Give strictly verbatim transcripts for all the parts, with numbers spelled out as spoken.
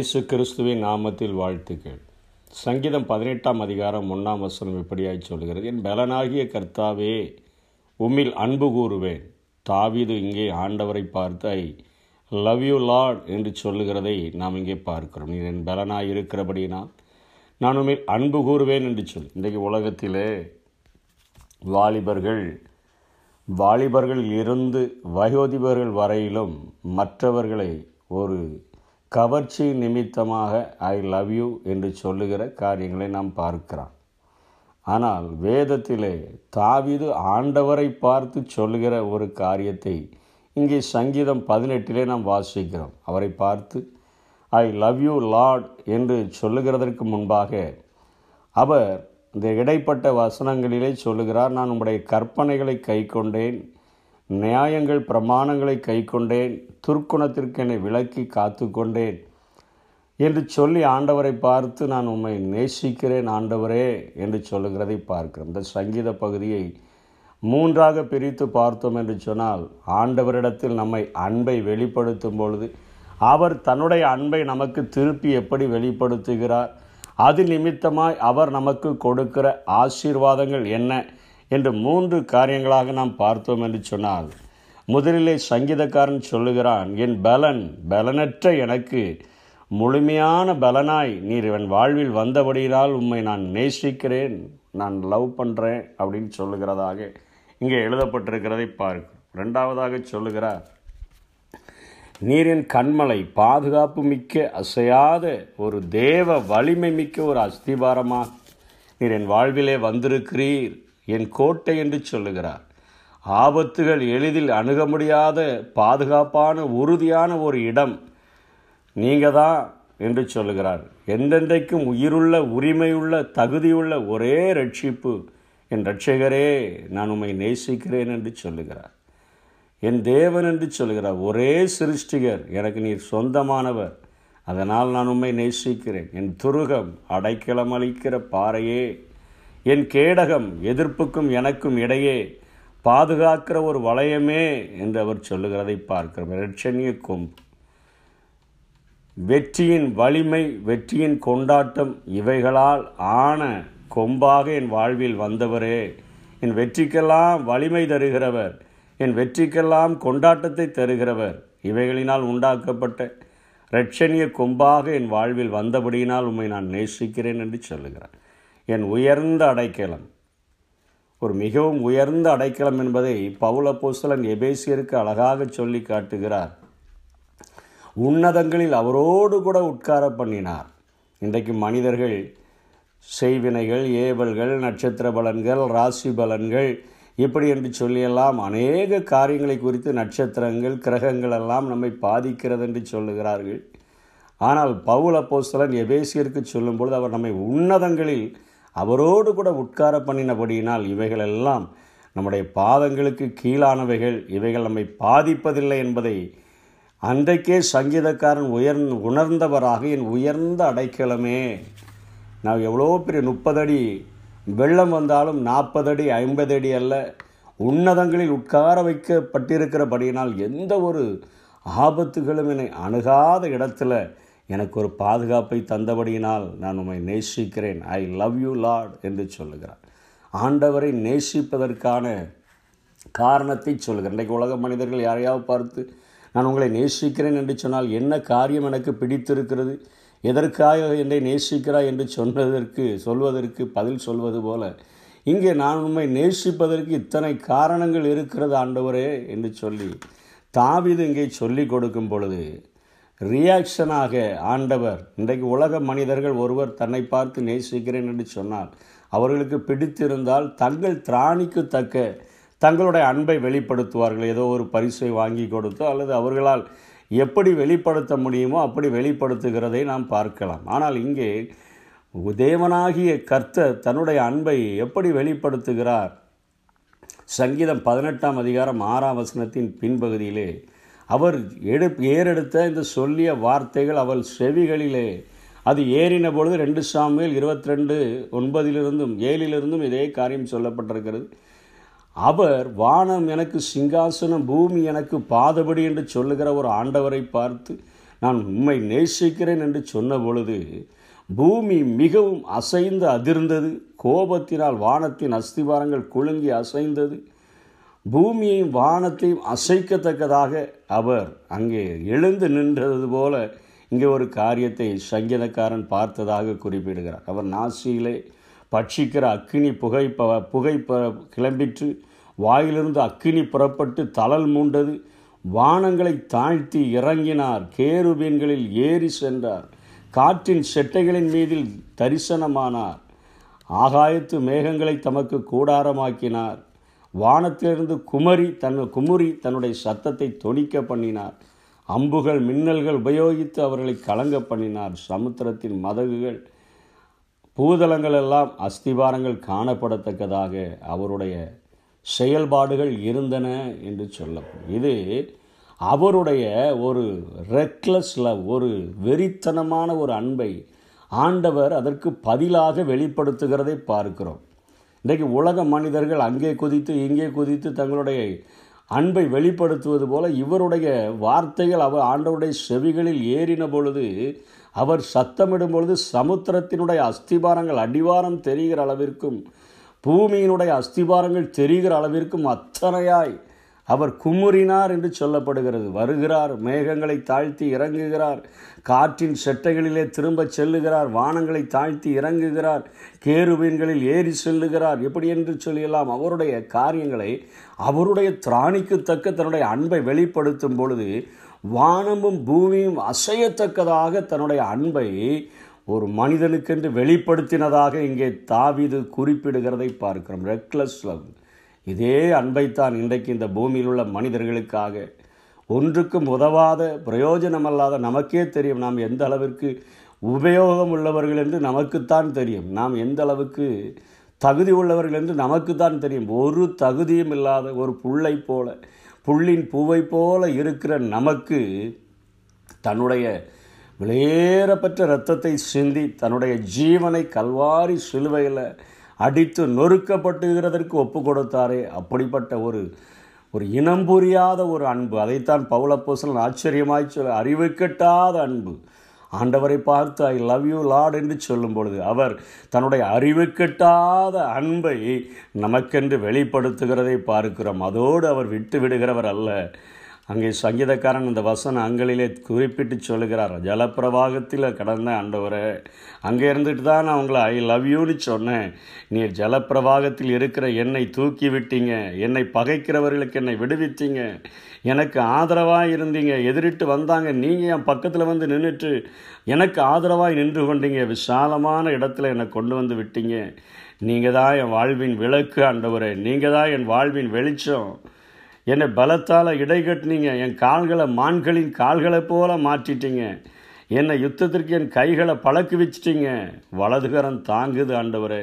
இயேசு கிறிஸ்துவின் நாமத்தில் வாழ்த்துக்கள். சங்கீதம் பதினெட்டாம் அதிகாரம் ஒன்றாம் வசனம் இப்படியாய் சொல்கிறது: என் பலனாகிய கர்த்தாவே, உம்மில் அன்பு கூறுவேன். தாவீது இங்கே ஆண்டவரை பார்த்து ஐ லவ் யூ லார்ட் என்று சொல்லுகிறதை நாம் இங்கே பார்க்கிறோம். நீ என் பலனாய் இருக்கிறபடினால் நான் உம்மில் அன்பு கூறுவேன் என்று சொல். இன்றைக்கு உலகத்திலே வாலிபர்கள் வாலிபர்கள் இருந்து வயோதிபர்கள் வரையிலும் மற்றவர்களை ஒரு கவர்ச்சி நிமித்தமாக ஐ லவ் யூ என்று சொல்லுகிற காரியங்களை நாம் பார்க்கிறோம். ஆனால் வேதத்திலே தாவீது ஆண்டவரை பார்த்து சொல்லுகிற ஒரு காரியத்தை இங்கே சங்கீதம் பதினெட்டிலே நாம் வாசிக்கிறோம். அவரை பார்த்து ஐ லவ் யூ லார்ட் என்று சொல்லுகிறதற்கு முன்பாக அவர் இந்த இடைப்பட்ட வசனங்களிலே சொல்லுகிறார், நான் உம்முடைய கற்பனைகளை கை கொண்டேன், நியாயங்கள் பிரமாணங்களை கை கொண்டேன், துர்க்குணத்திற்கு என்னை விலக்கி காத்து கொண்டேன் என்று சொல்லி ஆண்டவரை பார்த்து நான் உம்மை நேசிக்கிறேன் ஆண்டவரே என்று சொல்லுகிறதை பார்க்கிறோம். இந்த சங்கீத பகுதியை மூன்றாக பிரித்து பார்த்தோம் என்று சொன்னால், ஆண்டவரிடத்தில் நம்மை அன்பை வெளிப்படுத்தும் பொழுது அவர் தன்னுடைய அன்பை நமக்கு திருப்பி எப்படி வெளிப்படுத்துகிறார், அது நிமித்தமாய் அவர் நமக்கு கொடுக்கிற ஆசீர்வாதங்கள் என்ன என்று மூன்று காரியங்களாக நாம் பார்த்தோம் என்று சொன்னால், முதலிலே சங்கீதக்காரன் சொல்லுகிறான், என் பலன் பலனற்ற எனக்கு முழுமையான பலனாய் நீர் என் வாழ்வில் வந்தபடியால் உம்மை நான் நேசிக்கிறேன், நான் லவ் பண்ணுறேன் அப்படின்னு சொல்லுகிறதாக இங்கே எழுதப்பட்டிருக்கிறதை பார்க்கிறோம். ரெண்டாவதாக சொல்லுகிறார், நீரின் கண்மலை, பாதுகாப்பு மிக்க அசையாத ஒரு தேவ வலிமை மிக்க ஒரு அஸ்திபாரமாக நீர் என் வாழ்விலே வந்திருக்கிறீர், என் கோட்டை என்று சொல்லுகிறார். ஆபத்துகள் எளிதில் அணுக முடியாத பாதுகாப்பான உறுதியான ஒரு இடம் நீங்கள் தான் என்று சொல்லுகிறார். எந்தெந்தைக்கும் உயிருள்ள உரிமையுள்ள தகுதியுள்ள ஒரே ரட்சிப்பு என் ரட்சகரே, நான் உம்மை நேசிக்கிறேன் என்று சொல்லுகிறார். என் தேவன் என்று சொல்கிறார், ஒரே சிருஷ்டிகர், எனக்கு நீர் சொந்தமானவர், அதனால் நான் உம்மை நேசிக்கிறேன். என் துருகம், அடைக்கலம் அளிக்கிற பாறையே, என் கேடகம், எதிர்ப்புக்கும் எனக்கும் இடையே பாதுகாக்கிற ஒரு வளையமே என்று அவர் சொல்லுகிறதை பார்க்கிறோம். இரட்சணிய கொம்பு, வெற்றியின் வலிமை, வெற்றியின் கொண்டாட்டம், இவைகளால் ஆன கொம்பாக என் வாழ்வில் வந்தவரே, என் வெற்றிக்கெல்லாம் வலிமை தருகிறவர், என் வெற்றிக்கெல்லாம் கொண்டாட்டத்தை தருகிறவர், இவைகளினால் உண்டாக்கப்பட்ட இரட்சணிய கொம்பாக என் வாழ்வில் வந்தபடியினால் உம்மை நான் நேசிக்கிறேன் என்று சொல்லுகிறார். என் உயர்ந்த அடைக்கலம், ஒரு மிகவும் உயர்ந்த அடைக்கலம் என்பதை பவுல் அப்போஸ்தலன் எபேசியருக்கு அழகாக சொல்லி காட்டுகிறார். உன்னதங்களில் அவரோடு கூட உட்கார பண்ணினார். இன்றைக்கு மனிதர்கள் செய்வினைகள், ஏவல்கள், நட்சத்திர பலன்கள், ராசி பலன்கள், இப்படி என்று சொல்லியெல்லாம் அநேக காரியங்களை குறித்து நட்சத்திரங்கள், கிரகங்கள் எல்லாம் நம்மை பாதிக்கிறது என்று சொல்லுகிறார்கள். ஆனால் பவுல் அப்போஸ்தலன் எபேசியருக்கு சொல்லும்பொழுது அவர் நம்மை உன்னதங்களில் அவரோடு கூட உட்கார பண்ணினபடியினால் இவைகளெல்லாம் நம்முடைய பாதங்களுக்கு கீழானவைகள், இவைகள் நம்மை பாதிப்பதில்லை என்பதை அன்றைக்கே சங்கீதக்காரன் உயர் உணர்ந்தவராக என் உயர்ந்த அடைக்கலமே. நான் எவ்வளோ பெரிய முப்பதடி வெள்ளம் வந்தாலும் நாற்பதடி ஐம்பதடி அல்ல, உன்னதங்களில் உட்கார வைக்கப்பட்டிருக்கிறபடியினால் எந்த ஒரு ஆபத்துகளும் என்னை அணுகாத இடத்துல எனக்கு ஒரு பாதுகாப்பை தந்தபடியினால் நான் உம்மை நேசிக்கிறேன், ஐ லவ் யூ லார்ட் என்று சொல்லுகிறார். ஆண்டவரை நேசிப்பதற்கான காரணத்தை சொல்கிறார். இன்றைக்கு உலக மனிதர்கள் யாரையாவது பார்த்து நான் உங்களை நேசிக்கிறேன் என்று சொன்னால், என்ன காரியம் எனக்கு பிடித்திருக்கிறது, எதற்காக என்னை நேசிக்கிறாய் என்று சொன்னதற்கு சொல்வதற்கு பதில் சொல்வது போல, இங்கே நான் உம்மை நேசிப்பதற்கு இத்தனை காரணங்கள் இருக்கிறது ஆண்டவரே என்று சொல்லி தாவீது இங்கே சொல்லி கொடுக்கும் பொழுது ரியாக்ஷனாக ஆண்டவர், இன்றைக்கு உலக மனிதர்கள் ஒருவர் தன்னை பார்த்து நேசிக்கிறேன் என்று சொன்னால், அவர்களுக்கு பிடித்திருந்தால் தங்கள் திராணிக்கு தக்க தங்களுடைய அன்பை வெளிப்படுத்துவார்கள். ஏதோ ஒரு பரிசை வாங்கி கொடுத்தோ அல்லது அவர்களால் எப்படி வெளிப்படுத்த முடியுமோ அப்படி வெளிப்படுத்துகிறதை நாம் பார்க்கலாம். ஆனால் இங்கே தேவனாகிய கர்த்தர் தன்னுடைய அன்பை எப்படி வெளிப்படுத்துகிறார்? சங்கீதம் பதினெட்டாம் அதிகாரம் ஆறாம் வசனத்தின் பின்பகுதியிலே அவர் எடு ஏறெடுத்த இந்த சொல்லிய வார்த்தைகள் அவள் செவிகளிலே அது ஏறின பொழுது, ரெண்டு சாமுவேல் இருபத்தி ரெண்டு ஒன்பதிலிருந்தும் ஏழிலிருந்தும் இதே காரியம் சொல்லப்பட்டிருக்கிறது. அவர் வானம் எனக்கு சிங்காசனம், பூமி எனக்கு பாதபடி என்று சொல்லுகிற ஒரு ஆண்டவரை பார்த்து நான் உம்மை நேசிக்கிறேன் என்று சொன்ன பொழுது பூமி மிகவும் அசைந்து அதிர்ந்தது. கோபத்தினால் வானத்தின் அஸ்திபாரங்கள் குலுங்கி அசைந்தது. பூமியையும் வானத்தையும் அசைக்கத்தக்கதாக அவர் அங்கே எழுந்து நின்றது போல இங்கே ஒரு காரியத்தை சங்கீதக்காரன் பார்த்ததாக குறிப்பிடுகிறார். அவர் நாசியிலே பட்சிக்கிற அக்கினி புகை புகை கிளம்பிற்று, வாயிலிருந்து அக்கினி புறப்பட்டு தளல் மூண்டது, வானங்களை தாழ்த்தி இறங்கினார், கேருபீன்களில் ஏறி சென்றார், காற்றின் செட்டைகளின் மீதில் தரிசனமானார், ஆகாயத்து மேகங்களை தமக்கு கூடாரமாக்கினார், வானத்திலிருந்து குமரி தன் குமுறி தன்னுடைய சத்தத்தை தொனிக்க பண்ணினார், அம்புகள் மின்னல்கள் உபயோகித்து அவர்களை கலங்க பண்ணினார், சமுத்திரத்தின் மதகுகள் பூதளங்கள் எல்லாம் அஸ்திபாரங்கள் காணப்படத்தக்கதாக அவருடைய செயல்பாடுகள் இருந்தன என்று சொல்லப்படும். இது அவருடைய ஒரு ரெக்லஸ் லவ், ஒரு வெறித்தனமான ஒரு அன்பை ஆண்டவர் அதற்கு பதிலாக வெளிப்படுத்துகிறதை பார்க்கிறோம். இன்றைக்கு உலக மனிதர்கள் அங்கே குதித்து இங்கே குதித்து தங்களுடைய அன்பை வெளிப்படுத்துவது போல இவருடைய வார்த்தைகள் அவர் ஆண்டவருடைய செவிகளில் ஏறின பொழுது, அவர் சத்தமிடும் பொழுது சமுத்திரத்தினுடைய அஸ்திபாரங்கள் அடிவாரம் தெரிகிற அளவிற்கும் பூமியினுடைய அஸ்திபாரங்கள் தெரிகிற அளவிற்கும் அத்தனையாய் அவர் குமுறினார் என்று சொல்லப்படுகிறது. வருகிறார், மேகங்களை தாழ்த்தி இறங்குகிறார், காற்றின் செட்டைகளிலே திரும்ப செல்லுகிறார், வானங்களை தாழ்த்தி இறங்குகிறார், கேருபீன்களில் ஏறி செல்லுகிறார், எப்படி என்று சொல்லியெல்லாம் அவருடைய காரியங்களை அவருடைய திராணிக்கு தக்க தன்னுடைய அன்பை வெளிப்படுத்தும் பொழுது வானமும் பூமியும் அசையத்தக்கதாக தன்னுடைய அன்பை ஒரு மனிதனுக்கென்று வெளிப்படுத்தினதாக இங்கே தாவீது குறிப்பிடுகிறதை பார்க்கிறோம். Reckless love. இதே அன்பைத்தான் இன்றைக்கு இந்த பூமியில் உள்ள மனிதர்களுக்காக ஒன்றுக்கும் உதவாத பிரயோஜனமல்லாத, நமக்கே தெரியும் நாம் எந்த அளவிற்கு உபயோகம் உள்ளவர்கள் என்று நமக்குத்தான் தெரியும், நாம் எந்த அளவுக்கு தகுதி உள்ளவர்கள் என்று நமக்குத்தான் தெரியும், ஒரு தகுதியும் இல்லாத ஒரு புல்லை போல புல்லின் பூவை போல இருக்கிற நமக்கு தன்னுடைய விலையேறப்பட்ட இரத்தத்தை சிந்தி தன்னுடைய ஜீவனை கல்வாரி சிலுவையில் அடித்து நொறுக்கப்பட்டுகிறதற்கு ஒப்பு கொடுத்தாரே, அப்படிப்பட்ட ஒரு ஒரு இனம் புரியாத ஒரு அன்பு, அதைத்தான் பவுலப்போஸ்தலன் ஆச்சரியமாய் சொல்ல அறிவு கெட்டாத அன்பு. ஆண்டவரை பார்த்து ஐ லவ் யூ லார்ட் என்று சொல்லும் பொழுது அவர் தன்னுடைய அறிவு கெட்டாத அன்பை நமக்கென்று வெளிப்படுத்துகிறதை பார்க்கிறோம். அதோடு அவர் விட்டு விடுகிறவர் அல்ல. அங்கே சங்கீதக்காரன் அந்த வசன அங்களிலே குறிப்பிட்டு சொல்லுகிறார், ஜலப்பிரவாகத்தில் கடந்தேன் ஆண்டவரே, அங்கே இருந்துட்டு தான் நான் உங்களை ஐ லவ் யூன்னு சொன்னேன், நீர் ஜலப்பிரவாகத்தில் இருக்கிற என்னை தூக்கி விட்டீங்க, என்னை பகைக்கிறவர்களுக்கு என்னை விடுவித்தீங்க, எனக்கு ஆதரவாக இருந்தீங்க, எதிரிட்டு வந்தாங்க, நீங்கள் என் பக்கத்தில் வந்து நின்றுட்டு எனக்கு ஆதரவாக நின்று கொண்டீங்க, விசாலமான இடத்துல என்னை கொண்டு வந்து விட்டீங்க, நீங்கள் தான் என் வாழ்வின் விளக்கு ஆண்டவரே, நீங்கள் தான் என் வாழ்வின் வெளிச்சம், என்னை பலத்தால் இடை கட்டினீங்க, என் கால்களை மான்களின் கால்களை போல மாற்றிட்டீங்க, என்னை யுத்தத்திற்கு என் கைகளை பழக்கு வச்சிட்டிங்க, வலதுகரம் தாங்குது ஆண்டவரே,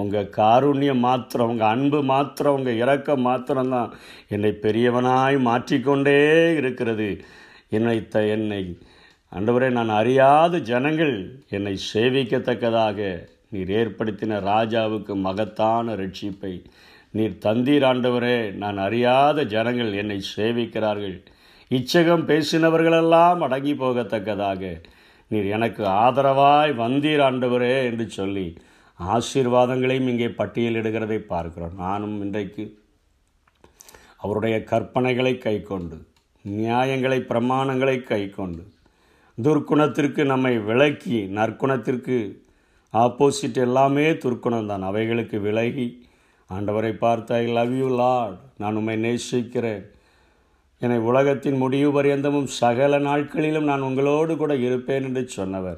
உங்கள் காருண்யம் மாத்திரம், உங்கள் அன்பு மாத்திரம், உங்கள் இரக்கம் மாத்திரம்தான் என்னை பெரியவனாய் மாற்றிக்கொண்டே இருக்கிறது, என்னை த என்னை ஆண்டவரே நான் அறியாத ஜனங்கள் என்னை சேவிக்கத்தக்கதாக நீர் ஏற்படுத்தின ராஜாவுக்கு மகத்தான ரட்சிப்பை நீர் தந்தீர் ஆண்டவரே, நான் அறியாத ஜனங்கள் என்னை சேவிக்கிறார்கள், இச்சகம் பேசினவர்களெல்லாம் அடங்கி போகத்தக்கதாக நீர் எனக்கு ஆதரவாய் வந்தீர் ஆண்டவரே என்று சொல்லி ஆசீர்வாதங்களையும் இங்கே பட்டியலிடுகிறதை பார்க்கிறோம். நானும் இன்றைக்கு அவருடைய கற்பனைகளை கை கொண்டு, நியாயங்களை பிரமாணங்களை கை கொண்டு, துர்க்குணத்திற்கு நம்மை விலக்கி, நற்குணத்திற்கு ஆப்போசிட் எல்லாமே துர்க்குணம்தான், அவைகளுக்கு விலகி ஆண்டவரை பார்த்து ஐ லவ் யூ லார்ட், நான் உம்மை நேசிக்கிறேன், என்னை உலகத்தின் முடிவு பரியந்தமும் சகல நாட்களிலும் நான் உங்களோடு கூட இருப்பேன் என்று சொன்னவர்,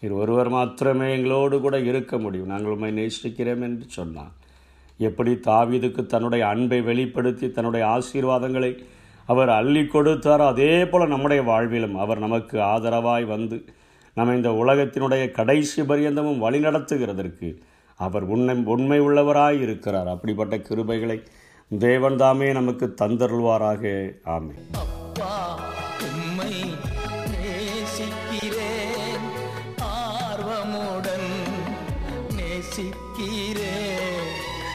நீர் ஒருவர் மாத்திரமே எங்களோடு கூட இருக்க முடியும், நாங்கள் உம்மை நேசிக்கிறோம் என்று சொன்னார். எப்படி தாவீதுக்கு தன்னுடைய அன்பை வெளிப்படுத்தி தன்னுடைய ஆசீர்வாதங்களை அவர் அள்ளி கொடுத்தாரோ அதே போல் நம்முடைய வாழ்விலும் அவர் நமக்கு ஆதரவாய் வந்து நம்ம இந்த உலகத்தினுடைய கடைசி பரியந்தமும் வழிநடத்துகிறதற்கு அவர் உண்மை உண்மை உள்ளவராய் இருக்கிறார். அப்படிப்பட்ட கிருபைகளை தேவன் தாமே நமக்கு தந்தருள்வாராக. ஆமென்.